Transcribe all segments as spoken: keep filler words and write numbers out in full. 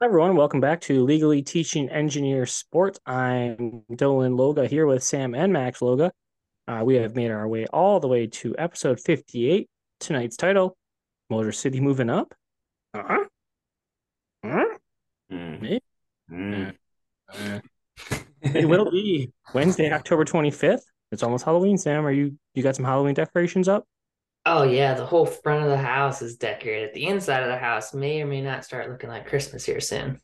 Hi everyone, welcome back to Legally Teaching Engineer Sports. I'm Dylan Loga here with Sam and Max Loga. Uh, we have made our way all the way to episode fifty-eight. Tonight's title, Motor City Moving Up? Uh-huh. Uh-huh. Mm. Mm. Uh, it will be Wednesday, October twenty-fifth. It's almost Halloween, Sam. Are you, you got some Halloween decorations up? Oh, yeah, the whole front of the house is decorated. The inside of the house may or may not start looking like Christmas here soon.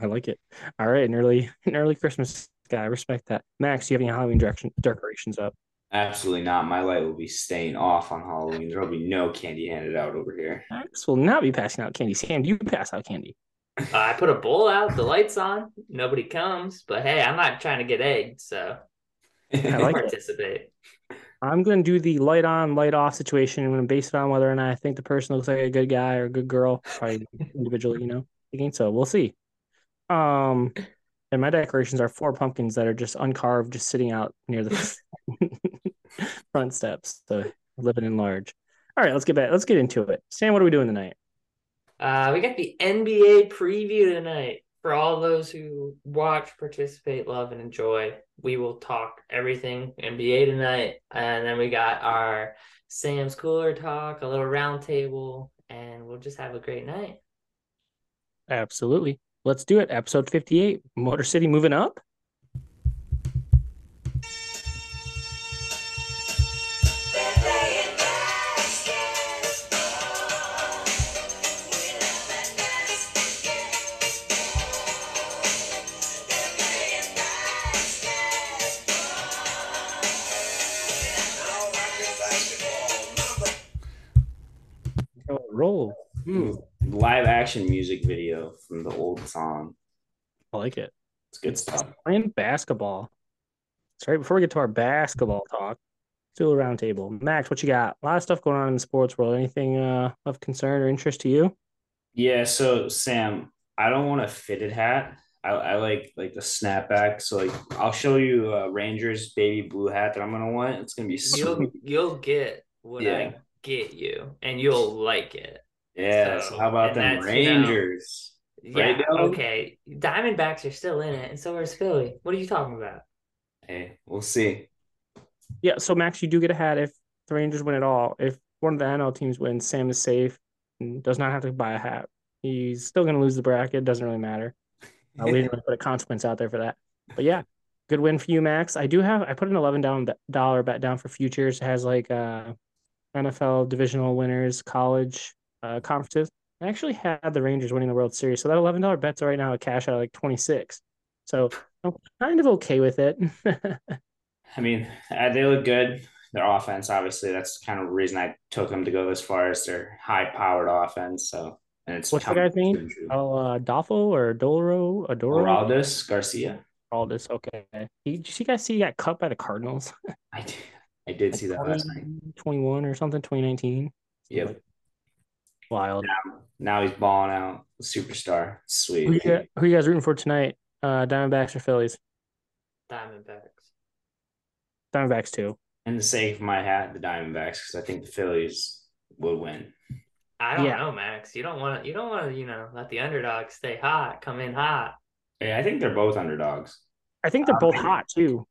I like it. All right, an early, an early Christmas guy. I respect that. Max, do you have any Halloween direction, decorations up? Absolutely not. My light will be staying off on Halloween. There will be no candy handed out over here. Max will not be passing out candy. Sam, do you pass out candy? Uh, I put a bowl out, the light's on, nobody comes. But, hey, I'm not trying to get egged, so I like participate. It. I'm going to do the light on, light off situation. I'm going to base it on whether or not I think the person looks like a good guy or a good girl. Probably individually, you know. So we'll see. Um, and my decorations are four pumpkins that are just uncarved, just sitting out near the front steps. So living in large. All right, let's get back. Let's get into it. Sam, what are we doing tonight? Uh, we got the N B A preview tonight. For all those who watch, participate, love, and enjoy, we will talk everything N B A tonight. And then we got our Sam's Cooler Talk, a little round table, and we'll just have a great night. Absolutely. Let's do it. Episode fifty-eight, Motor City Moving Up. Roll. Hmm. Live action music video from the old song. I like it. It's good stuff. Playing basketball. Sorry, before we get to our basketball talk, let's do a round table. Max, what you got? A lot of stuff going on in the sports world. Anything uh, of concern or interest to you? Yeah, so Sam, I don't want a fitted hat. I, I like like the snapback. So like, I'll show you a Rangers baby blue hat that I'm gonna want. It's gonna be you'll, you'll get what yeah. I get you and you'll like it. Yeah, so, so how about them Rangers? You know, yeah, okay. Diamondbacks are still in it, and so is Philly. What are you talking about? Hey, we'll see. Yeah, so Max, you do get a hat if the Rangers win it all. If one of the N L teams wins, Sam is safe and does not have to buy a hat. He's still going to lose the bracket. Doesn't really matter. Uh, we didn't really put a consequence out there for that. But yeah, good win for you, Max. I do have, I put an eleven dollars bet down for futures. It has like uh N F L divisional winners, college uh, conferences. I actually had the Rangers winning the World Series, so that eleven dollars bet's right now a cash out of like twenty-six. So I'm kind of okay with it. I mean, they look good. Their offense, obviously, that's kind of the reason I took them to go this far, is their high-powered offense. So, and it's what's the guy's name? Oh, uh, Adolfo or Adoro? Adoro? Aldis Garcia. Aldis, okay. Did you guys see he got cut by the Cardinals? I did. I did like see that twenty, last night. twenty-one or something, twenty nineteen. Yep. Like wild. Now, now he's balling out. Superstar. Sweet. Who you, got, who you guys rooting for tonight? Uh, Diamondbacks or Phillies? Diamondbacks. Diamondbacks, too. And to save my hat, the Diamondbacks, because I think the Phillies would win. I don't yeah. know, Max. You don't want to, you don't want to, you know, let the underdogs stay hot, come in hot. Yeah, I think they're both underdogs. I think they're I both think, hot, too.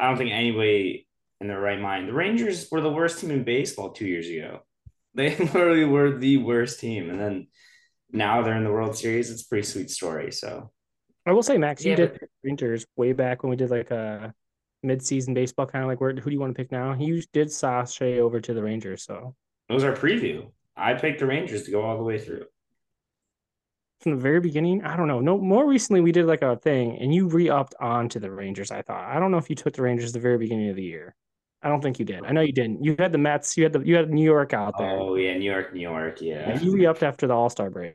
I don't think anybody in their right mind. The Rangers were the worst team in baseball two years ago. They literally were the worst team. And then now they're in the World Series. It's a pretty sweet story. So I will say, Max, you yeah, did but... Rangers way back when we did like a mid-season baseball, kind of like where, who do you want to pick now? You did sashay over to the Rangers. So it was our preview. I picked the Rangers to go all the way through. From the very beginning, I don't know. No, more recently we did like a thing and you re-upped on to the Rangers, I thought. I don't know if you took the Rangers at the very beginning of the year. I don't think you did. I know you didn't. You had the Mets. You had the you had New York out there. Oh yeah, New York, New York. Yeah. And you re-upped after the All Star break.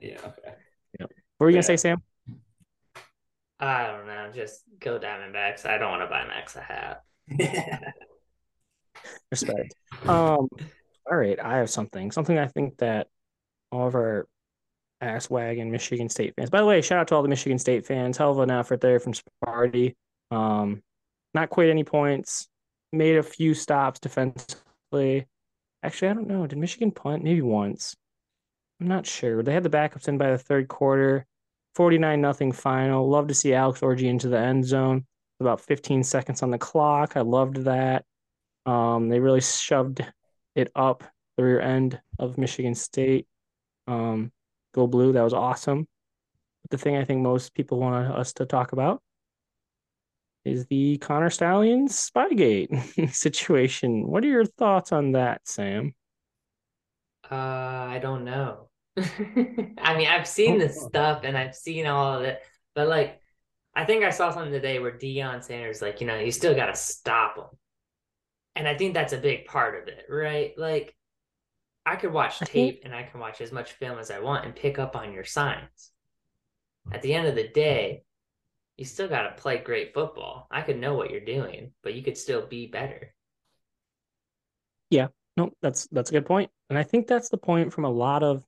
Yeah. Okay. Yeah. What were you yeah. gonna say, Sam? I don't know. Just go Diamondbacks. I don't want to buy Max a hat. Respect. Um. All right. I have something. Something I think that all of our ass wagon Michigan State fans. By the way, shout out to all the Michigan State fans. Hell of an effort there from Sparty. Um. Not quite any points. Made a few stops defensively. Actually, I don't know. Did Michigan punt? Maybe once. I'm not sure. They had the backups in by the third quarter. forty-nine nothing final. Love to see Alex Orgy into the end zone. About fifteen seconds on the clock. I loved that. Um, they really shoved it up the rear end of Michigan State. Um, go blue. That was awesome. But the thing I think most people want us to talk about is the Connor Stallions Spygate situation. What are your thoughts on that, Sam? Uh, I don't know. I mean, I've seen this stuff and I've seen all of it, but like, I think I saw something today where Deion Sanders, like, you know, you still got to stop him. And I think that's a big part of it, right? Like, I could watch tape and I can watch as much film as I want and pick up on your signs. At the end of the day, you still got to play great football. I could know what you're doing, but you could still be better. Yeah, no, that's that's a good point. And I think that's the point from a lot of,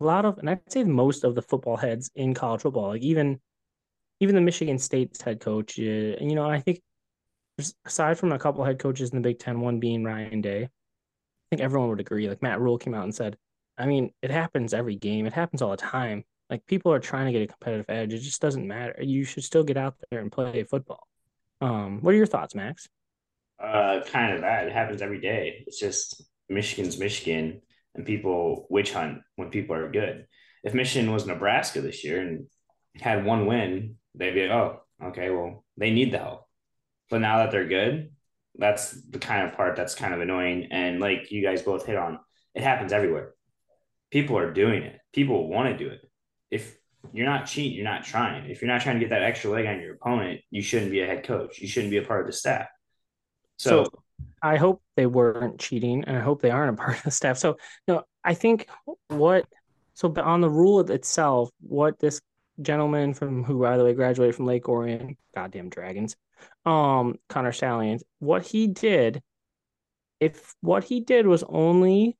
a lot of, and I'd say most of the football heads in college football, like even, even the Michigan State's head coach. Uh, you know, I think aside from a couple of head coaches in the Big Ten, one being Ryan Day, I think everyone would agree. Like Matt Rule came out and said, I mean, it happens every game. It happens all the time. Like, people are trying to get a competitive edge. It just doesn't matter. You should still get out there and play football. Um, what are your thoughts, Max? Uh, kind of that. It happens every day. It's just Michigan's Michigan, and people witch hunt when people are good. If Michigan was Nebraska this year and had one win, they'd be like, oh, okay, well, they need the help. But now that they're good, that's the kind of part that's kind of annoying. And like you guys both hit on, it happens everywhere. People are doing it. People want to do it. If you're not cheating, you're not trying. If you're not trying to get that extra leg on your opponent, you shouldn't be a head coach. You shouldn't be a part of the staff. So, so I hope they weren't cheating, and I hope they aren't a part of the staff. So, no, I think what – so on the rule itself, what this gentleman from – who, by the way, graduated from Lake Orion, goddamn Dragons, um, Connor Stallions, what he did – if what he did was only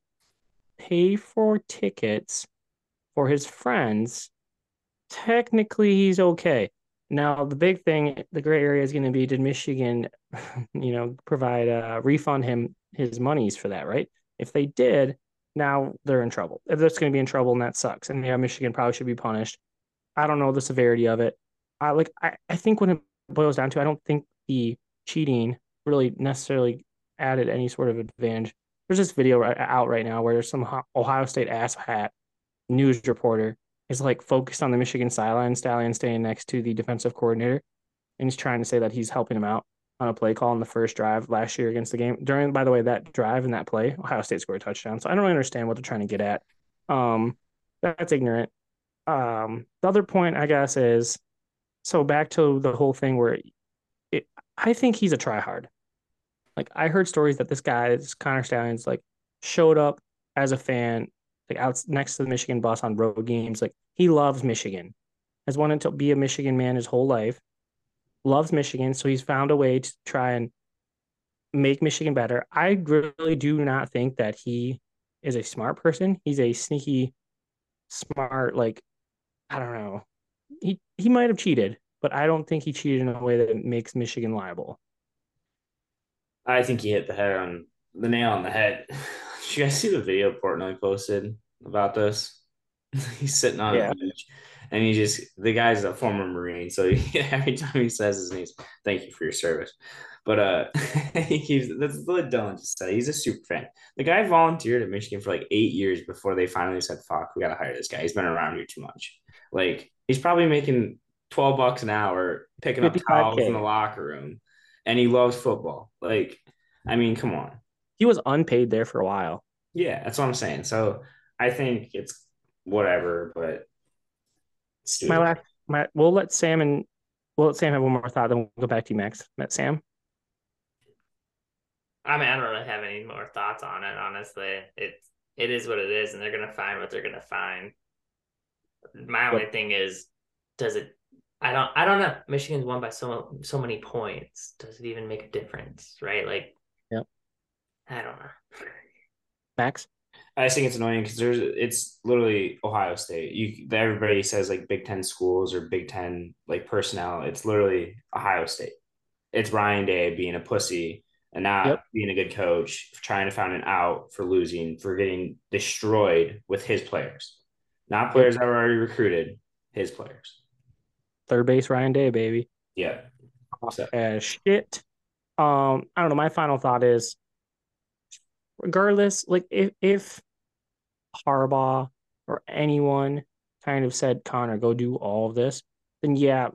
pay for tickets – for his friends, technically he's okay. Now, the big thing, the gray area is going to be, did Michigan, you know, provide a refund him his monies for that, right? If they did, now they're in trouble. If that's going to be in trouble, and that sucks. And yeah, Michigan probably should be punished. I don't know the severity of it. I like, I, I think when it boils down to, I don't think the cheating really necessarily added any sort of advantage. There's this video right, out right now where there's some Ohio State asshat news reporter is like focused on the Michigan sideline, Stallion staying next to the defensive coordinator, and he's trying to say that he's helping him out on a play call in the first drive last year against the game. During, by the way, that drive and that play, Ohio State scored a touchdown. So I don't really understand what they're trying to get at. Um, that's ignorant. Um, the other point, I guess, is so back to the whole thing where it, it, I think he's a tryhard. Like, I heard stories that this guy, this Connor Stallions, like showed up as a fan, like out next to the Michigan bus on road games. Like, he loves Michigan, has wanted to be a Michigan man his whole life, loves Michigan. So he's found a way to try and make Michigan better. I really do not think that he is a smart person. He's a sneaky, smart, like, I don't know. He, he might've cheated, but I don't think he cheated in a way that makes Michigan liable. I think he hit the head on the nail on the head. Did you guys see the video Portnoy posted about this? He's sitting on yeah. a bench, and he just – the guy's a former Marine, so he, every time he says his name, thank you for your service. But uh, he's, that's what Dylan just said. He's a super fan. The guy volunteered at Michigan for like eight years before they finally said, fuck, we got to hire this guy. He's been around here too much. Like, he's probably making twelve bucks an hour, picking up towels in the locker room, and he loves football. Like, I mean, come on. He was unpaid there for a while. Yeah, that's what I'm saying. So I think it's whatever, but my last, my we'll let Sam and we'll let Sam have one more thought, then we'll go back to you, Max. Met Sam. I mean, I don't really have any more thoughts on it. Honestly, it it is what it is, and they're gonna find what they're gonna find. My only but, thing is, does it? I don't. I don't know. Michigan's won by so so many points. Does it even make a difference? Right? Like. Yep. I don't know. Max? I just think it's annoying because there's it's literally Ohio State. You Everybody says like Big Ten schools or Big Ten like personnel. It's literally Ohio State. It's Ryan Day being a pussy and not yep. being a good coach, trying to find an out for losing, for getting destroyed with his players. Not players that were already recruited, his players. Third base, Ryan Day, baby. Yeah. Awesome. As shit. Um, I don't know. My final thought is, regardless, like if, if Harbaugh or anyone kind of said, Connor, go do all of this, then yeah,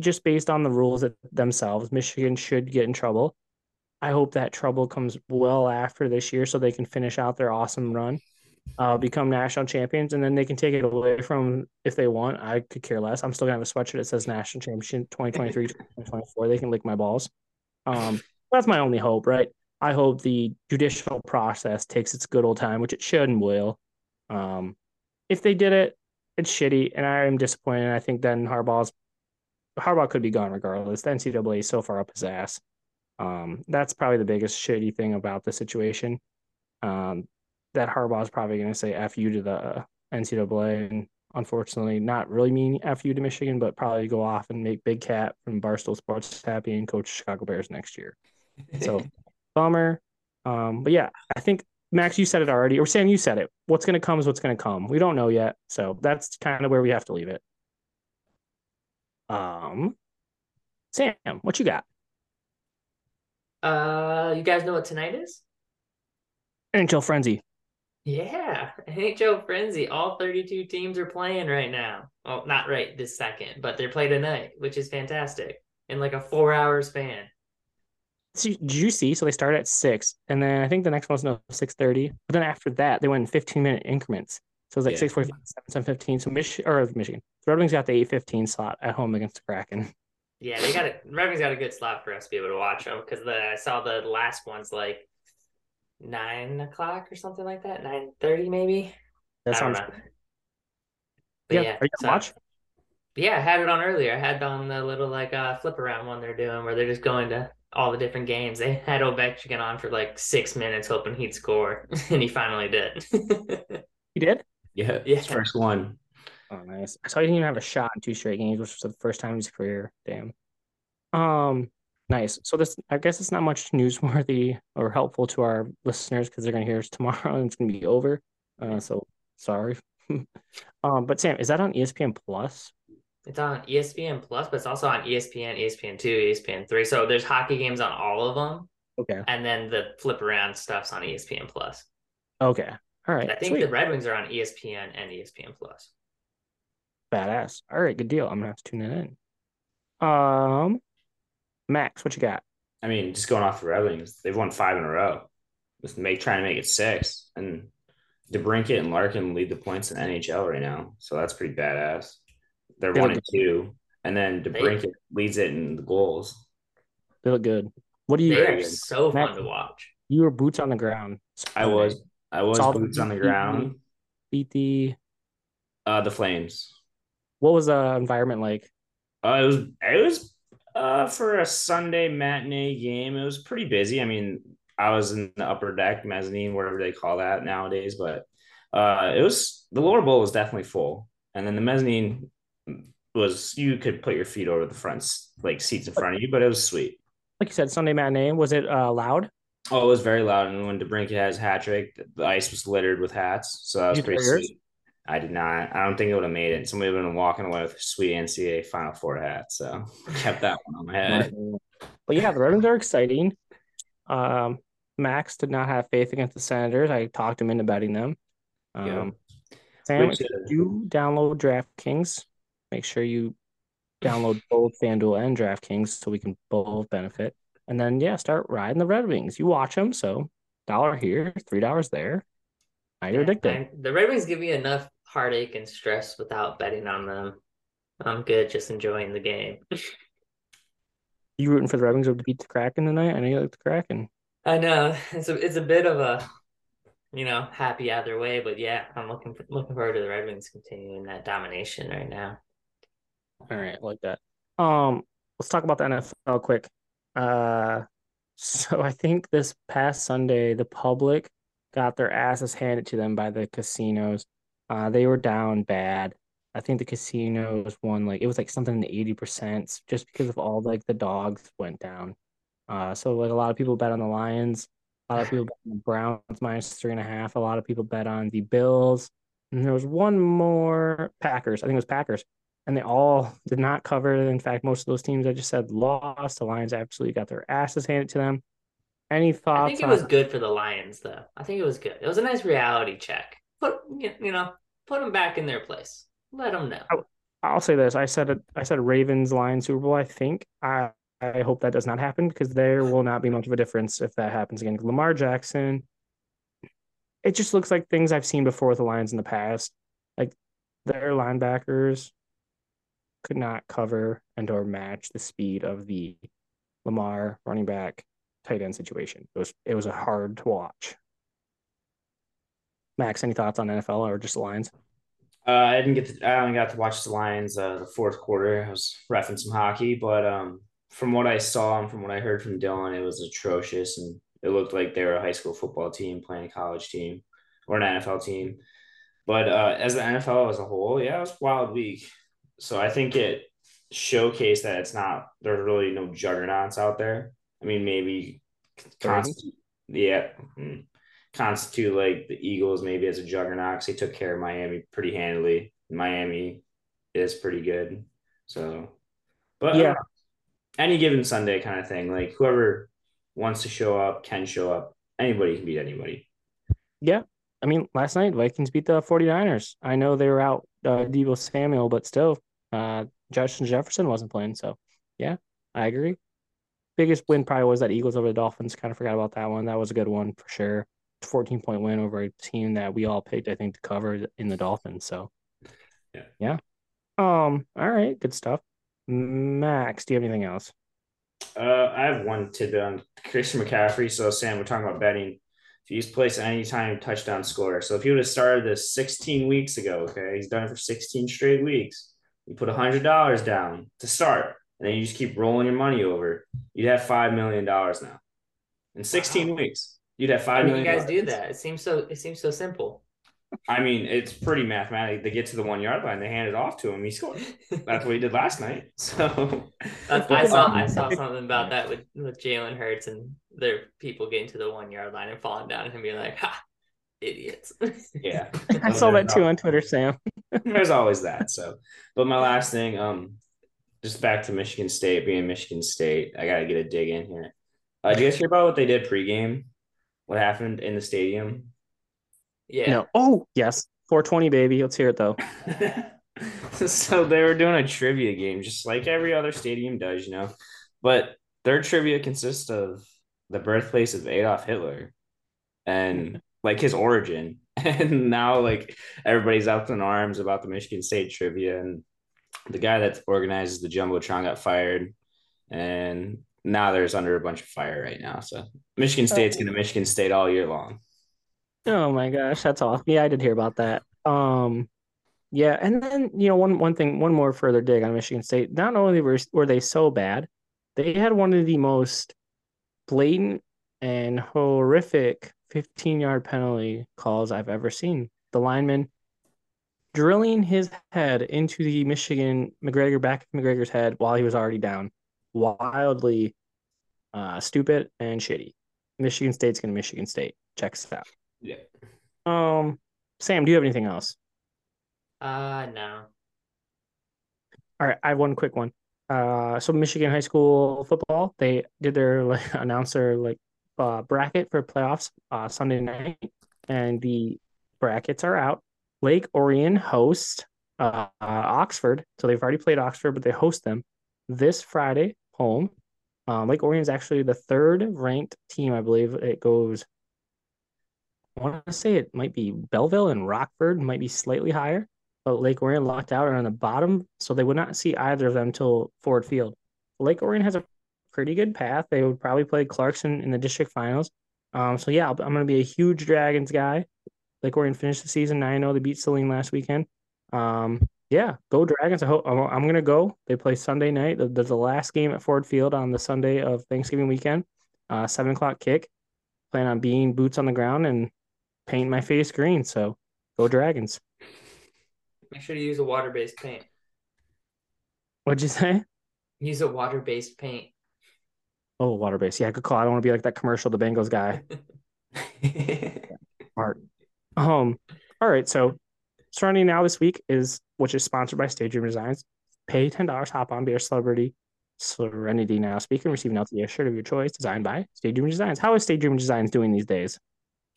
just based on the rules that themselves, Michigan should get in trouble. I hope that trouble comes well after this year so they can finish out their awesome run, uh, become national champions, and then they can take it away from if they want. I could care less. I'm still going to have a sweatshirt that says National Championship twenty twenty-three twenty twenty-four. They can lick my balls. Um, that's my only hope, right? I hope the judicial process takes its good old time, which it should and will. Um, if they did it, it's shitty, and I am disappointed. I think then Harbaugh's Harbaugh could be gone regardless. The N C double A is so far up his ass. Um, that's probably the biggest shitty thing about the situation. Um, that Harbaugh's probably going to say F you to the N C double A, and unfortunately not really mean F you to Michigan, but probably go off and make Big Cat from Barstool Sports happy and coach Chicago Bears next year. So bummer. Um, but yeah, I think Max, you said it already, or Sam, you said it. What's going to come is what's going to come. We don't know yet. So that's kind of where we have to leave it. Um, Sam, what you got? Uh, you guys know what tonight is? N H L Frenzy. Yeah, N H L Frenzy. All thirty-two teams are playing right now. Well, not right this second, but they're playing tonight, which is fantastic. In like a four-hour span. So, did you see? So they start at six, and then I think the next one's no six thirty. But then after that, they went in fifteen-minute increments. So it's like yeah. six forty-five, seven fifteen. So Mich- or Michigan. The Red Wings got the eight fifteen slot at home against the Kraken. Yeah, they got a Red Wings got a good slot for us to be able to watch them because I saw the last one's like nine o'clock or something like that, nine thirty maybe. That sounds. Yeah, yeah, are you so, watch? Yeah, I had it on earlier. I had on the little like uh, flip around one they're doing where they're just going to all the different games. They had Ovechkin on for like six minutes, hoping he'd score, and he finally did. He did. Yeah, yeah. His first one. Oh, nice. I saw he didn't even have a shot in two straight games, which was the first time in his career. Damn. Um, nice. So this, I guess it's not much newsworthy or helpful to our listeners because they're going to hear us tomorrow and it's going to be over. Uh, so sorry. um, but Sam, is that on E S P N Plus? It's on E S P N Plus, but it's also on E S P N, E S P N two, E S P N three. So there's hockey games on all of them. Okay. And then the flip around stuff's on E S P N Plus. Okay. All right. I think Sweet. The Red Wings are on E S P N and E S P N Plus. Badass. All right, good deal. I'm gonna have to tune it in. Um, Max, what you got? I mean, just going off the Red Wings, they've won five in a row. Just make trying to make it six, and DeBrincat and Larkin lead the points in N H L right now, so that's pretty badass. They're they one and two, and then DeBrincat leads it in the goals. They look good. What do you? They're so fun Max, to watch. You were boots on the ground. Saturday. I was. I was boots on the ground. Beat the, uh, the Flames. What was the environment like? Uh, it was it was uh, for a Sunday matinee game. It was pretty busy. I mean, I was in the upper deck, mezzanine, whatever they call that nowadays. But uh, it was the lower bowl was definitely full, and then the mezzanine was you could put your feet over the front like seats in front of you, but it was sweet. Like you said, Sunday matinee. Was it uh, loud? Oh, it was very loud. And when DeBrincat had his hat trick, the ice was littered with hats, so that was pretty sweet. I did not. I don't think it would have made it. Somebody would have been walking away with a sweet N C double A Final Four hat. So I kept that one on my head. But yeah, the Red Wings are exciting. Um, Max did not have faith against the Senators. I talked him into betting them. Um, yeah. Sam, Which, if you do download DraftKings, make sure you download both FanDuel and DraftKings so we can both benefit. And then, yeah, start riding the Red Wings. You watch them. So dollar here, three dollars there. Now you're addicted. The Red Wings give me enough heartache and stress without betting on them. I'm good, just enjoying the game. You rooting for the Red Wings to beat the Kraken tonight? I know you like the Kraken. I know it's a it's a bit of a you know happy either way, but yeah, I'm looking for, looking forward to the Red Wings continuing that domination right now. All right, I like that. Um, let's talk about the N F L quick. Uh, so I think this past Sunday, the public got their asses handed to them by the casinos. Uh, they were down bad. I think the casinos won, like, it was, like, something in the eighty percent just because of all, like, the dogs went down. Uh, so, like, a lot of people bet on the Lions. A lot of people bet on the Browns minus three and a half. A lot of people bet on the Bills. And there was one more, Packers. I think it was Packers. And they all did not cover. In fact, most of those teams I just said lost. The Lions absolutely got their asses handed to them. Any thoughts? I think it on... was good for the Lions, though. I think it was good. It was a nice reality check. Put you know, put them back in their place. Let them know. I, I'll say this. I said a, I said Ravens Lions Super Bowl. I think I I hope that does not happen because there will not be much of a difference if that happens again. Lamar Jackson. It just looks like things I've seen before with the Lions in the past. Like their linebackers could not cover and or match the speed of the Lamar running back tight end situation. It was it was a hard to watch. Max, any thoughts on N F L or just the Lions? Uh, I didn't get to, I only got to watch the Lions uh, the fourth quarter. I was reffing some hockey, but um, from what I saw and from what I heard from Dylan, it was atrocious, and it looked like they were a high school football team playing a college team or an N F L team. But uh, as the N F L as a whole, yeah, it was a wild week. So I think it showcased that it's not – there are really no juggernauts out there. I mean, maybe constitute, yeah, constitute like the Eagles maybe as a juggernaut because they took care of Miami pretty handily. Miami is pretty good. So, but yeah, uh, any given Sunday kind of thing. Like whoever wants to show up can show up. Anybody can beat anybody. Yeah. I mean, last night, Vikings beat the forty-niners. I know they were out uh, Deebo Samuel, but still, uh, Justin Jefferson wasn't playing. So, yeah, I agree. Biggest win probably was that Eagles over the Dolphins. Kind of forgot about that one. That was a good one for sure. fourteen-point win over a team that we all picked, I think, to cover in the Dolphins. So, yeah. yeah. Um. All right, good stuff. Max, do you have anything else? Uh, I have one tidbit on Christian McCaffrey. So, Sam, we're talking about betting. If he's placed anytime touchdown scorer. So if he would have started this sixteen weeks ago, okay, he's done it for sixteen straight weeks. You put one hundred dollars down to start, and then you just keep rolling your money over. You'd have five million dollars now. In sixteen wow. weeks, you'd have five million dollars. How do you guys do that? It seems so, it seems so simple. I mean, it's pretty mathematic. They get to the one-yard line. They hand it off to him. He scored. That's what he did last night. So That's, I saw I saw something about that with, with Jalen Hurts and their people getting to the one-yard line and falling down and being like, ha, idiots. Yeah. I saw that too on Twitter, Sam. There's always that. So, but my last thing, um, just back to Michigan State, being Michigan State, I got to get a dig in here. Uh, did you guys hear about what they did pregame? What happened in the stadium? Yeah. No. Oh, yes. four twenty, baby. Let's hear it, though. So they were doing a trivia game, just like every other stadium does, you know. But their trivia consists of the birthplace of Adolf Hitler and, like, his origin. And now, like, everybody's up in arms about the Michigan State trivia. And the guy that organizes the Jumbotron got fired. And now there's under a bunch of fire right now. So Michigan State's oh. going to Michigan State all year long. Oh my gosh, that's off. Yeah, I did hear about that. Um, yeah, and then you know one one thing, one more further dig on Michigan State. Not only were were they so bad, they had one of the most blatant and horrific fifteen-yard penalty calls I've ever seen. The lineman drilling his head into the Michigan McGregor back of McGregor's head while he was already down. Wildly uh, stupid and shitty. Michigan State's gonna Michigan State. Check this out. Yeah. Um, Sam, do you have anything else? Uh, no. All right, I have one quick one. Uh, so Michigan high school football, they did their like announcer like uh, bracket for playoffs uh, Sunday night, and the brackets are out. Lake Orion hosts uh, uh, Oxford, so they've already played Oxford, but they host them this Friday home. Um, Lake Orion is actually the third ranked team, I believe. It goes. I want to say it might be Belleville and Rockford might be slightly higher, but Lake Orion locked out are on the bottom, so they would not see either of them until Ford Field. Lake Orion has a pretty good path. They would probably play Clarkson in the district finals. Um, so, yeah, I'm going to be a huge Dragons guy. Lake Orion finished the season nine oh. They beat Saline last weekend. Um, yeah, go Dragons. I hope, I'm going to go. They play Sunday night. There's the last game at Ford Field on the Sunday of Thanksgiving weekend, uh, seven o'clock kick. Plan on being boots on the ground and paint my face green, so go Dragons. Make sure to use a water-based paint. What'd you say? Use a water-based paint. Oh, water-based. Yeah, good call. I don't want to be like that commercial, the Bengals guy. Smart. Um, all right, so Serenity Now this week is, which is sponsored by Stage Room Designs. Pay ten dollars, hop on, be a celebrity. Serenity Now speaker, receiving L T E S shirt of your choice, designed by Stage Room Designs. How is Stage Room Designs doing these days?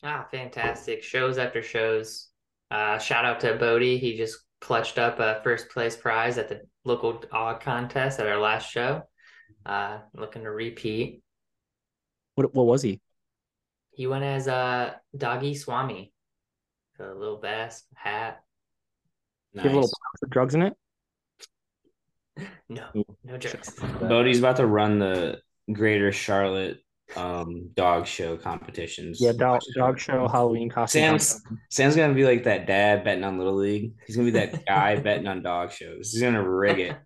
Ah, fantastic. Shows after shows. Uh, shout out to Bodie. He just clutched up a first place prize at the local dog contest at our last show. Uh, looking to repeat. What what was he? He went as a doggy Swami. So a little vest, hat. Nice. You have a little box of drugs in it? No, no jokes. Bodie's about to run the Greater Charlotte um dog show competitions. Yeah, dog dog show Halloween costume. Sam's costume. Sam's gonna be like that dad betting on Little League. He's gonna be that guy betting on dog shows. He's gonna rig it.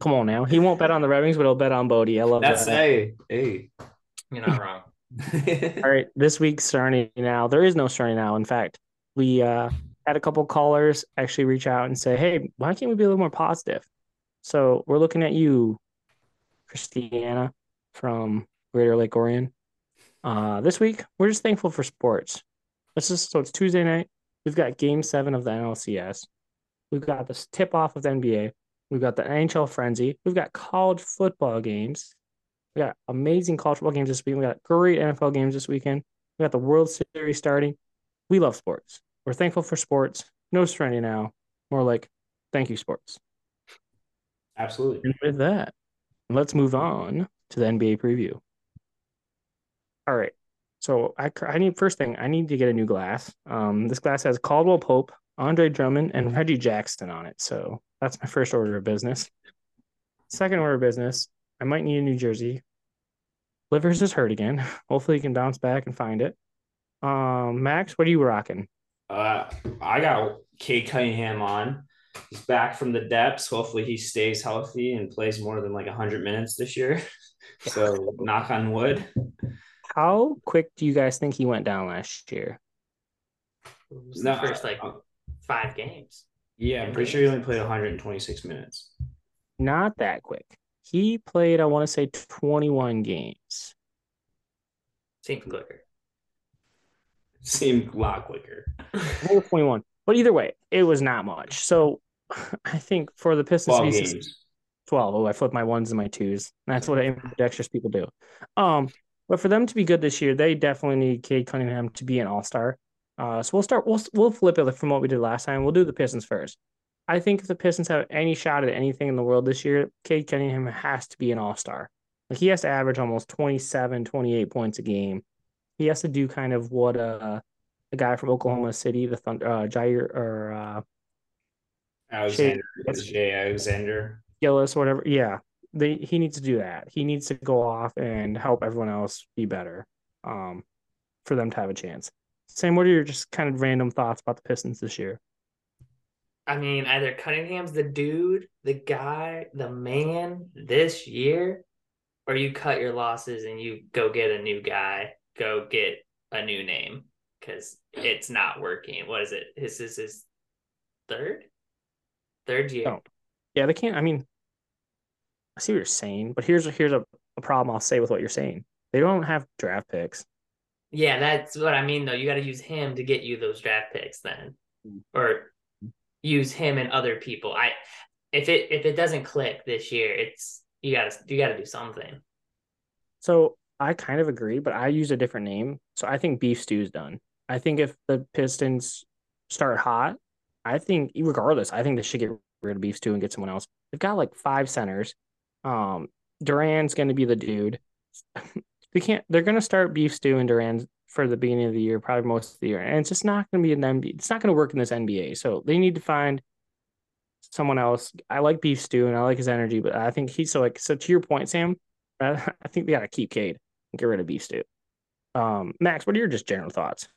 Come on now, he won't bet on the Red Wings, but he'll bet on Bodie. I love That's that. Hey, hey, you're not wrong. All right, this week's Serenity Now. There is no Serenity Now. In fact, we uh had a couple callers actually reach out and say, "Hey, why can't we be a little more positive?" So we're looking at you, Christiana from Greater Lake Orion. Uh, this week, we're just thankful for sports. This is, so it's Tuesday night. We've got Game seven of the N L C S. We've got this tip-off of the N B A. We've got the N H L Frenzy. We've got college football games. We got amazing college football games this week. We got great N F L games this weekend. We got the World Series starting. We love sports. We're thankful for sports. No Serenity Now. More like, thank you, sports. Absolutely. And with that, let's move on to the N B A preview. All right, so I, I need first thing I need to get a new glass. Um, this glass has Caldwell Pope, Andre Drummond, and Reggie Jackson on it. So that's my first order of business. Second order of business, I might need a new jersey. Livers is hurt again. Hopefully, he can bounce back and find it. Um, Max, what are you rocking? Uh, I got Cade Cunningham on. He's back from the depths. Hopefully, he stays healthy and plays more than like one hundred minutes this year. So knock on wood. How quick do you guys think he went down last year? It was the no, first, like, uh, five games. Yeah, I'm pretty games. sure he only played one hundred twenty-six minutes. Not that quick. He played, I want to say, twenty-one games. Seemed quicker. Seemed a lot quicker. twenty-one. But either way, it was not much. So, I think for the Pistons... twelve. twelve. Oh, I flipped my ones and my twos. That's what ambidextrous people do. Um... But for them to be good this year, they definitely need Cade Cunningham to be an all-star. Uh, so we'll start. We'll we'll flip it from what we did last time. We'll do the Pistons first. I think if the Pistons have any shot at anything in the world this year, Cade Cunningham has to be an all-star. Like, he has to average almost twenty-seven, twenty-eight points a game. He has to do kind of what uh, a guy from Oklahoma City, the Thunder, uh, Jair or uh, Alexander, Jair Alexander, Gillis, whatever. Yeah. They, he needs to do that. He needs to go off and help everyone else be better um, for them to have a chance. Sam, what are your just kind of random thoughts about the Pistons this year? I mean, either Cunningham's the dude, the guy, the man this year, or you cut your losses and you go get a new guy, go get a new name, because it's not working. What is it? This is his third? Third year. Oh. Yeah, they can't. I mean... I see what you're saying, but here's here's a, a problem I'll say with what you're saying. They don't have draft picks. Yeah, that's what I mean, though. You got to use him to get you those draft picks then, or use him and other people. I if it if it doesn't click this year, it's you gotta you gotta do something. So I kind of agree, but I use a different name. So I think beef stew's done. I think if the Pistons start hot, I think regardless, I think they should get rid of beef stew and get someone else. They've got like five centers. Um, Duran's going to be the dude. They can't. They're going to start beef stew and Duran for the beginning of the year, probably most of the year, and it's just not going to be an N B A. It's not going to work in this N B A. So they need to find someone else. I like beef stew and I like his energy, but I think he's so like. So to your point, Sam, I, I think they got to keep Cade and get rid of beef stew. Um, Max, what are your just general thoughts?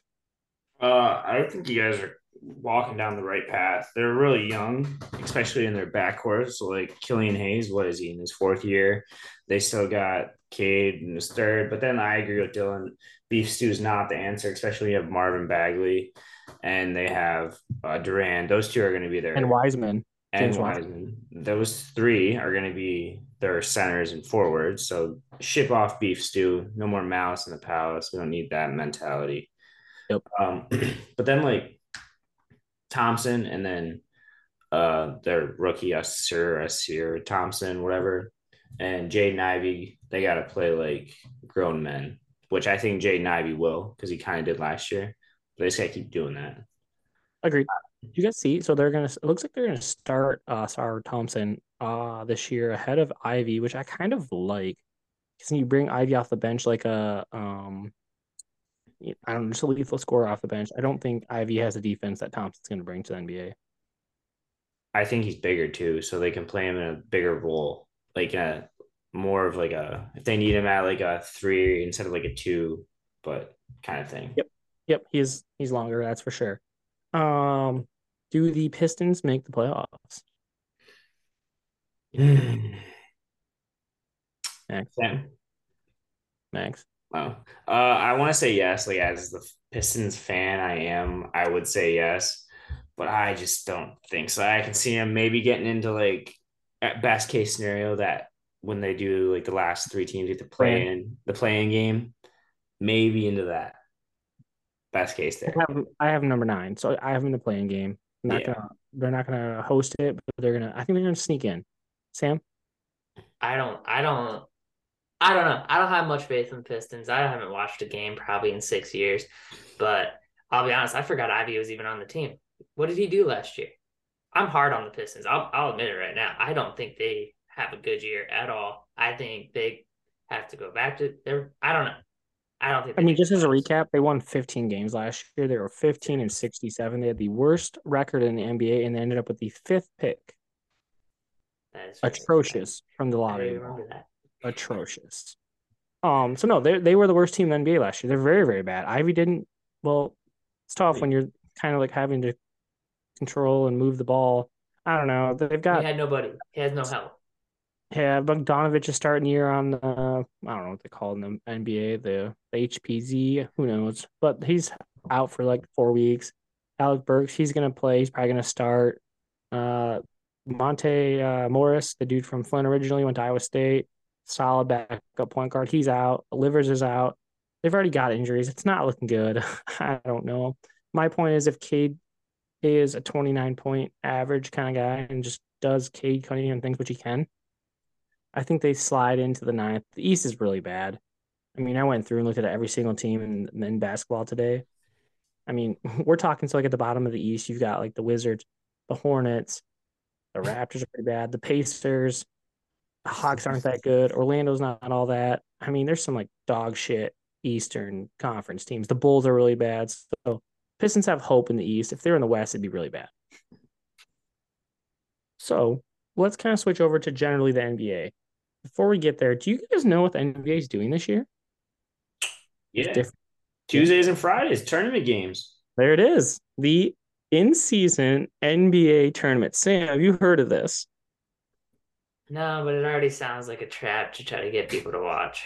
Uh, I think you guys are walking down the right path. They're really young, especially in their backcourt. So like Killian Hayes, what is he in his fourth year? They still got Cade in his third, but then I agree with Dylan. Beef stew is not the answer, especially when you have Marvin Bagley and they have uh, Duran. Those two are going to be there. And Wiseman. And Wiseman. Wiseman. Those three are going to be their centers and forwards. So ship off beef stew. No more malice in the palace. We don't need that mentality. Yep. Um, but then like Thompson, and then uh, their rookie Ausar, Ausar Thompson, whatever, and Jaden Ivy. They got to play like grown men, which I think Jaden Ivy will because he kind of did last year. But they just got to keep doing that. Agreed. You guys see, so they're gonna. It looks like they're gonna start Ausar Thompson uh, this year ahead of Ivy, which I kind of like. Because you bring Ivy off the bench like a um. I don't know, just a lethal scorer off the bench. I don't think Ivy has a defense that Thompson's going to bring to the N B A. I think he's bigger too, so they can play him in a bigger role, like a more of like a if they need him at like a three instead of like a two, but kind of thing. Yep, yep, he's he's longer, that's for sure. Um, do the Pistons make the playoffs? Max, yeah. Max. Wow. Uh, I want to say yes. Like, as the Pistons fan I am, I would say yes, but I just don't think so. I can see them maybe getting into like at best case scenario that when they do like the last three teams get to play in the play-in game, maybe into that best case there. I have, I have number nine, so I have them in the play-in game. I'm not yeah. gonna, they're not going to host it, but they're going to. I think they're going to sneak in. Sam, I don't. I don't. I don't know. I don't have much faith in Pistons. I haven't watched a game probably in six years, but I'll be honest. I forgot Ivy was even on the team. What did he do last year? I'm hard on the Pistons. I'll, I'll admit it right now. I don't think they have a good year at all. I think they have to go back to their, I don't know. I don't think. I mean, just as a recap, they won fifteen games last year. They were fifteen and sixty-seven. They had the worst record in the N B A and they ended up with the fifth pick. That is atrocious from the lottery. I remember that. Atrocious. Um, so no, they they were the worst team in the N B A last year. They're very, very bad. Ivy didn't well, it's tough when you're kind of like having to control and move the ball. I don't know. They've got He had nobody. He has no help. Yeah, Bogdanovich is starting the year on the uh, I don't know what they call it in the N B A, the H P Z, who knows? But he's out for like four weeks. Alec Burks, he's gonna play, he's probably gonna start. Uh Monte uh, Morris, the dude from Flint originally, went to Iowa State. Solid backup point guard. He's out. Livers is out. They've already got injuries. It's not looking good. I don't know. My point is if Cade is a twenty-nine point average kind of guy and just does Cade Cunningham things, which he can, I think they slide into the ninth. The East is really bad. I mean, I went through and looked at every single team in, in basketball today. I mean, we're talking so like at the bottom of the East, you've got like the Wizards, the Hornets, the Raptors are pretty bad, the Pacers. Hawks aren't that good. Orlando's not all that. I mean, there's some like dog shit Eastern Conference teams. The Bulls are really bad. So Pistons have hope in the East. If they're in the West, it'd be really bad. So let's kind of switch over to generally the N B A. Before we get there, do you guys know what the N B A is doing this year? Yeah. Tuesdays and Fridays, tournament games. There it is. The in-season N B A tournament. Sam, have you heard of this? No, but it already sounds like a trap to try to get people to watch.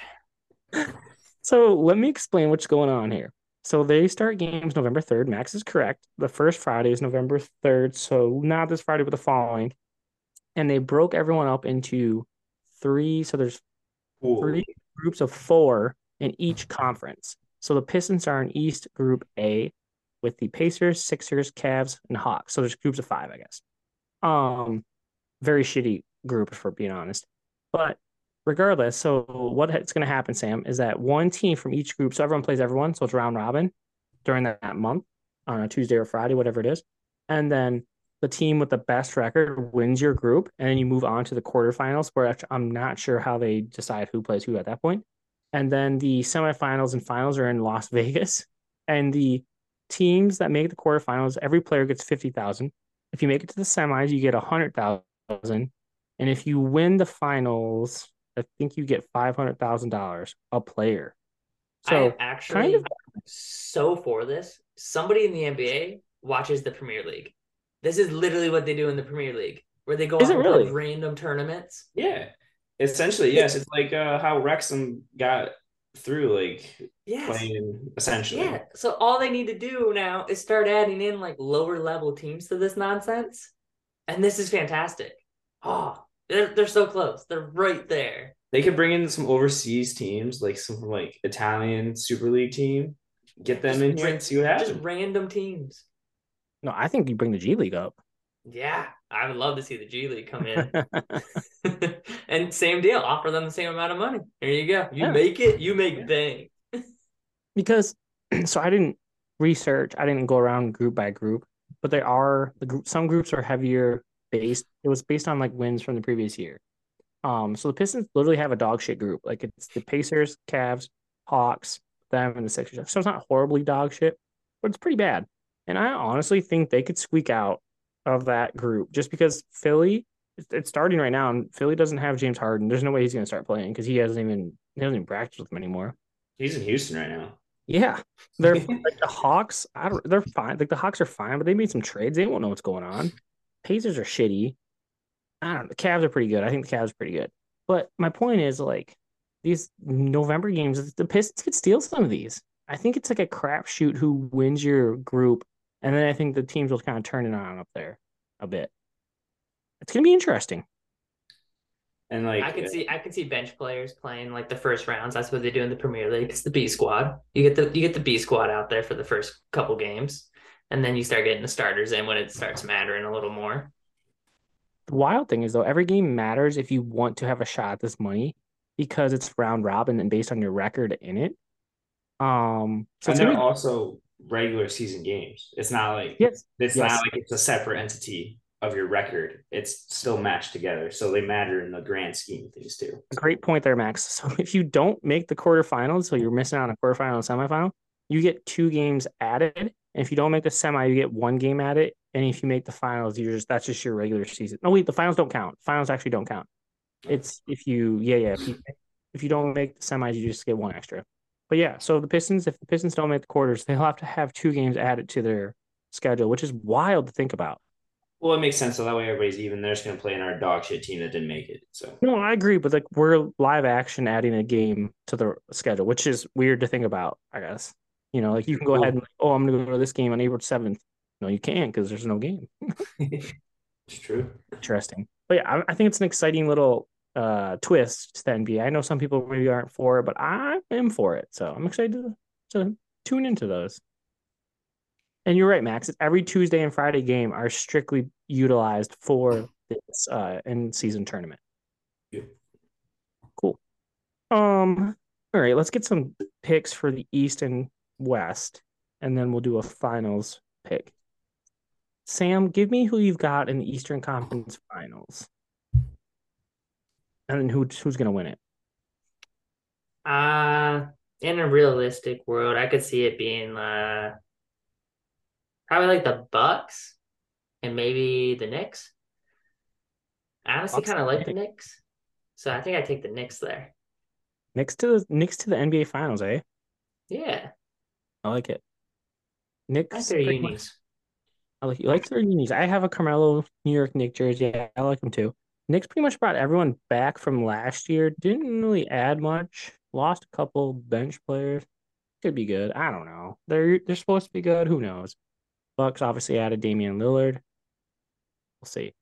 So let me explain what's going on here. So they start games November third. Max is correct. The first Friday is November third. So not this Friday, but the following. And they broke everyone up into three. So there's Ooh. three groups of four in each conference. So the Pistons are in East Group A with the Pacers, Sixers, Cavs, and Hawks. So there's groups of five, I guess. Um, very shitty group, for being honest. But regardless, so what's going to happen, Sam, is that one team from each group, so everyone plays everyone, so it's round robin during that month on a Tuesday or Friday, whatever it is. And then the team with the best record wins your group, and then you move on to the quarterfinals, where I'm not sure how they decide who plays who at that point. And then the semifinals and finals are in Las Vegas. And the teams that make the quarterfinals, every player gets fifty thousand. If you make it to the semis, you get one hundred thousand. And if you win the finals, I think you get five hundred thousand dollars a player. So I'm actually kind of... so for this. Somebody in the N B A watches the Premier League. This is literally what they do in the Premier League, where they go on really? random tournaments. Yeah, essentially, yes. It's like uh, how Wrexham got through, like yes. playing essentially. Yeah. So all they need to do now is start adding in like lower level teams to this nonsense, and this is fantastic. Oh. They're, they're so close. They're right there. They could bring in some overseas teams, like some like Italian Super League team. Get them just in here and see what happens. Just random teams. No, I think you bring the G League up. Yeah, I would love to see the G League come in. And same deal, offer them the same amount of money. There you go. You yeah. make it, you make yeah. bang. Because, so I didn't research, I didn't go around group by group, but there are, the group, some groups are heavier based. It was based on like wins from the previous year. Um, so the Pistons literally have a dog shit group. Like it's the Pacers, Cavs, Hawks, them, and the Sixers. So it's not horribly dog shit, but it's pretty bad. And I honestly think they could squeak out of that group just because Philly, it's starting right now, and Philly doesn't have James Harden. There's no way he's going to start playing because he hasn't even he hasn't even practiced with them anymore. He's in Houston right now. Yeah, they're like the Hawks. I don't. They're fine. Like the Hawks are fine, but they made some trades. They won't know what's going on. Pacers are shitty. I don't know. The Cavs are pretty good. I think the Cavs are pretty good. But my point is, like, these November games, the Pistons could steal some of these. I think it's like a crapshoot who wins your group, and then I think the teams will kind of turn it on up there a bit. It's going to be interesting. And like I can see I can see bench players playing like the first rounds. That's what they do in the Premier League. It's the B squad. You get the you get the B squad out there for the first couple games, and then you start getting the starters in when it starts mattering a little more. The wild thing is, though, every game matters if you want to have a shot at this money because it's round robin and based on your record in it. Um, so and they're gonna... also regular season games. It's not like yes. it's yes. not like it's a separate entity of your record. It's still matched together, so they matter in the grand scheme of things too. A great point there, Max. So if you don't make the quarterfinals, so you're missing out on a quarterfinal and semifinal, you get two games added. And if you don't make the semi, you get one game at it. And if you make the finals, you're just that's just your regular season. No, wait, the finals don't count. Finals actually don't count. It's if you yeah yeah if you, if you don't make the semis, you just get one extra. But yeah, so the Pistons, if the Pistons don't make the quarters, they'll have to have two games added to their schedule, which is wild to think about. Well, it makes sense. So that way everybody's even. They're just going to play in our dog shit team that didn't make it. So no, I agree. But like we're live action adding a game to the schedule, which is weird to think about, I guess. You know, like you can go ahead and, oh, I'm going to go to this game on April seventh. No, you can't because there's no game. It's true. Interesting. But yeah, I, I think it's an exciting little uh, twist to the N B A. I know some people maybe aren't for it, but I am for it. So I'm excited to, to tune into those. And you're right, Max. Every Tuesday and Friday game are strictly utilized for this uh, in-season tournament. Yeah. Cool. Um. All right, let's get some picks for the East and West, and then we'll do a finals pick. Sam, give me who you've got in the Eastern Conference Finals, and then who who's going to win it. Uh, in a realistic world, I could see it being uh. Probably like the Bucks and maybe the Knicks. I honestly kind of like the Knicks. So I think I take the Knicks there. Knicks to the Knicks to the N B A Finals, eh? Yeah. I like it. Knicks. I like their unis. I like you like their unis. I have a Carmelo New York Knicks jersey. I like them too. Knicks pretty much brought everyone back from last year. Didn't really add much. Lost a couple bench players. Could be good. I don't know. They're they're supposed to be good. Who knows? Bucks obviously added Damian Lillard. We'll see.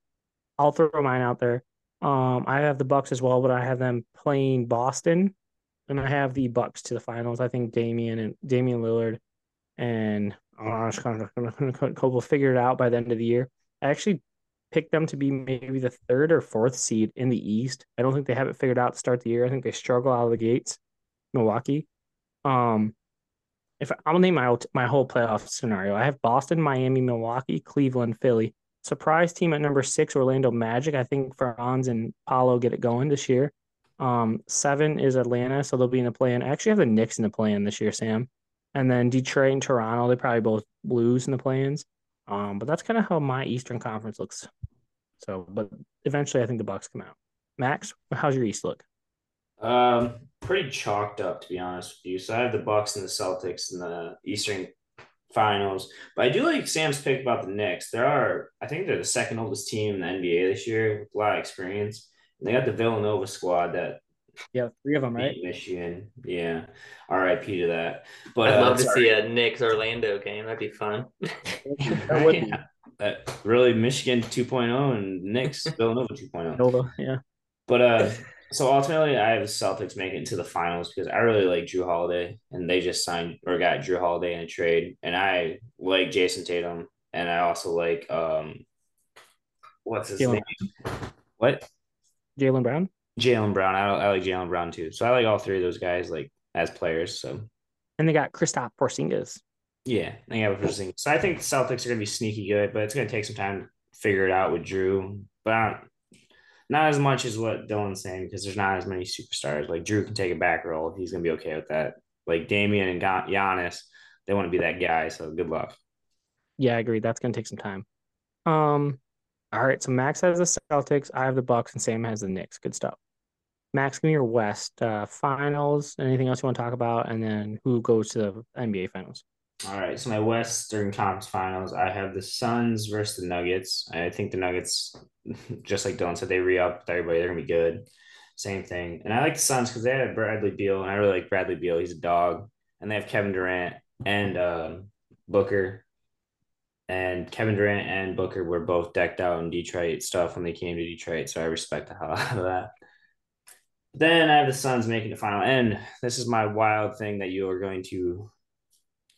I'll throw mine out there. Um, I have the Bucks as well, but I have them playing Boston, and I have the Bucks to the finals. I think Damian and Damian Lillard and Orange Cobo will figure it out by the end of the year. I actually picked them to be maybe the third or fourth seed in the East. I don't think they have it figured out to start the year. I think they struggle out of the gates. Milwaukee. Um. If I'll name my my whole playoff scenario, I have Boston, Miami, Milwaukee, Cleveland, Philly. Surprise team at number six, Orlando Magic. I think Franz and Paolo get it going this year. Um, seven is Atlanta, so they'll be in the play-in. I actually have the Knicks in the play-in this year, Sam. And then Detroit and Toronto, they probably both lose in the play-ins. Um, but that's kind of how my Eastern Conference looks. So, but eventually, I think the Bucks come out. Max, how's your East look? Um, pretty chalked up, to be honest with you. So I have the Bucks and the Celtics in the Eastern Finals, but I do like Sam's pick about the Knicks. There are, I think they're the second oldest team in the N B A this year, with a lot of experience. And they got the Villanova squad that, yeah, three of them, right? Michigan, yeah. R I P to that. But I'd love uh, to sorry. see a Knicks Orlando game. That'd be fun. That would be. That really Michigan two point oh and Knicks Villanova two point oh. Yeah, but uh. So ultimately, I have the Celtics making it to the finals because I really like Jrue Holiday, and they just signed or got Jrue Holiday in a trade. And I like Jason Tatum And I also like um, what's his Jalen. name? What? Jalen Brown. Jalen Brown. I, I like Jalen Brown too. So I like all three of those guys, like as players. So. And they got Kristaps Porzingis. Yeah, they have a Porzingis. So I think the Celtics are going to be sneaky good, but it's going to take some time to figure it out with Jrue. But I don't, not as much as what Dylan's saying, because there's not as many superstars. Like Jrue can take a back roll. He's going to be okay with that. Like Damian and Giannis, they want to be that guy. So good luck. Yeah, I agree. That's going to take some time. Um, all right. So Max has the Celtics. I have the Bucks, and Sam has the Knicks. Good stuff. Max, give me your West uh, finals. Anything else you want to talk about? And then who goes to the N B A finals? All right. So my Western Conference finals, I have the Suns versus the Nuggets. I think the Nuggets, just like Dylan said, they re-up with everybody. They're going to be good. Same thing. And I like the Suns because they had Bradley Beal, and I really like Bradley Beal. He's a dog. And they have Kevin Durant and um, Booker. And Kevin Durant and Booker were both decked out in Detroit stuff when they came to Detroit, so I respect the hell out of that. Then I have the Suns making the final. And this is my wild thing that you are going to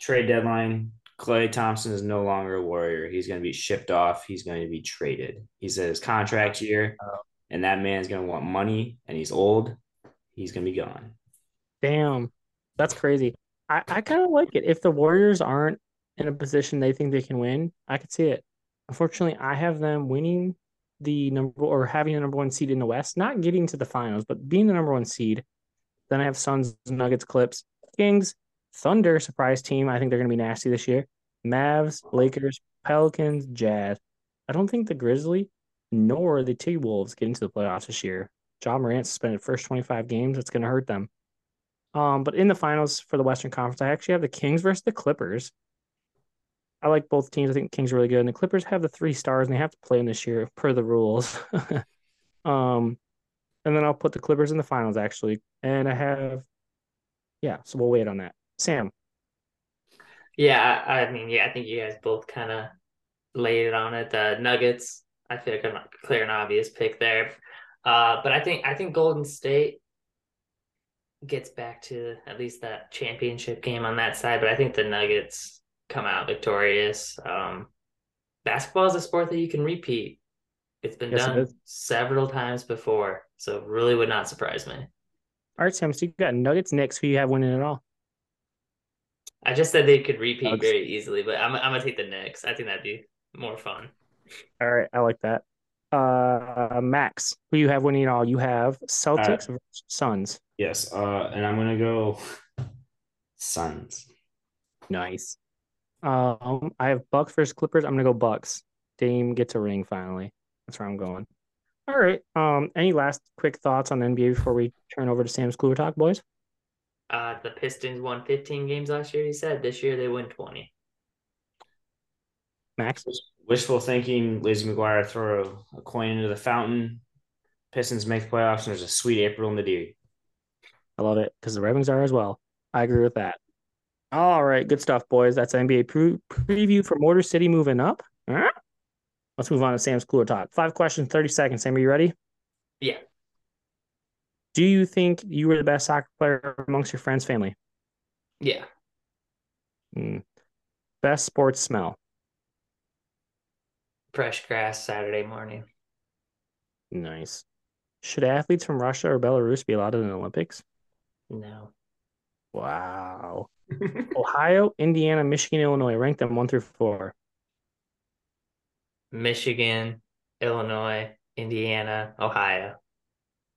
trade deadline. Klay Thompson is no longer a Warrior. He's going to be shipped off. He's going to be traded. He's at his contract year, and that man's going to want money, and he's old. He's going to be gone. Damn. That's crazy. I, I kind of like it. If the Warriors aren't in a position they think they can win, I could see it. Unfortunately, I have them winning the number or having a number one seed in the West, not getting to the finals, but being the number one seed. Then I have Suns, Nuggets, Clips, Kings, Thunder, surprise team. I think they're going to be nasty this year. Mavs, Lakers, Pelicans, Jazz. I don't think the Grizzly nor the T-Wolves get into the playoffs this year. John Morant suspended first twenty-five games. It's going to hurt them. Um, but in the finals for the Western Conference, I actually have the Kings versus the Clippers. I like both teams. I think Kings are really good. And the Clippers have the three stars, and they have to play them this year per the rules. um, and then I'll put the Clippers in the finals, actually. And I have – yeah, so we'll wait on that. Sam? Yeah, I mean, yeah, I think you guys both kind of laid it on it. The Nuggets, I feel like I'm not clear and obvious pick there. Uh, but I think I think Golden State gets back to at least that championship game on that side. But I think the Nuggets – come out victorious. Um, basketball is a sport that you can repeat. It's been yes, done it several times before, so it really would not surprise me. All right, Sam, so you got Nuggets, Knicks. Who you have winning it all? I just said they could repeat Nuggets very easily, but I'm, I'm going to take the Knicks. I think that'd be more fun. All right, I like that. Uh, Max, who you have winning it all? You have Celtics uh, versus Suns. Yes, uh, and I'm going to go Suns. Nice. Um, I have Bucks versus Clippers. I'm gonna go Bucks. Dame gets a ring finally. That's where I'm going. All right. Um, any last quick thoughts on the N B A before we turn over to Sam's Cooler Talk, boys? Uh, the Pistons won fifteen games last year. He said this year they win twenty. Max, wishful thinking. Lizzie McGuire throw a coin into the fountain. Pistons make the playoffs, and there's a sweet April in the D. I love it because the Ravens are as well. I agree with that. All right, good stuff, boys. That's N B A pre- preview for Motor City moving up. Right. Let's move on to Sam's Cooler Talk. Five questions, thirty seconds. Sam, are you ready? Yeah. Do you think you were the best soccer player amongst your friends' family? Yeah. Mm. Best sports smell? Fresh grass Saturday morning. Nice. Should athletes from Russia or Belarus be allowed in the Olympics? No. Wow. Ohio, Indiana, Michigan, Illinois. Rank them one through four. Michigan, Illinois, Indiana, Ohio.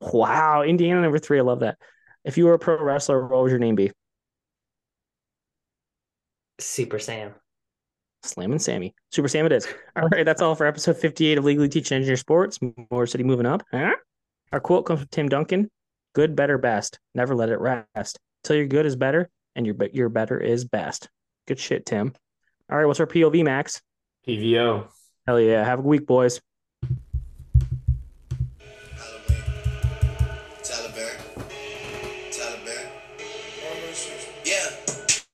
Wow. Indiana, number three. I love that. If you were a pro wrestler, what would your name be? Super Sam. Slammin' Sammy. Super Sam it is. All right. That's all for episode fifty-eight of Legally Teaching Engineer Sports. Motor City moving up. Huh? Our quote comes from Tim Duncan. Good, better, best. Never let it rest. Till your good is better. And your your better is best. Good shit, Tim. All right, what's our P O V, Max? P V O. Hell yeah. Have a good week, boys.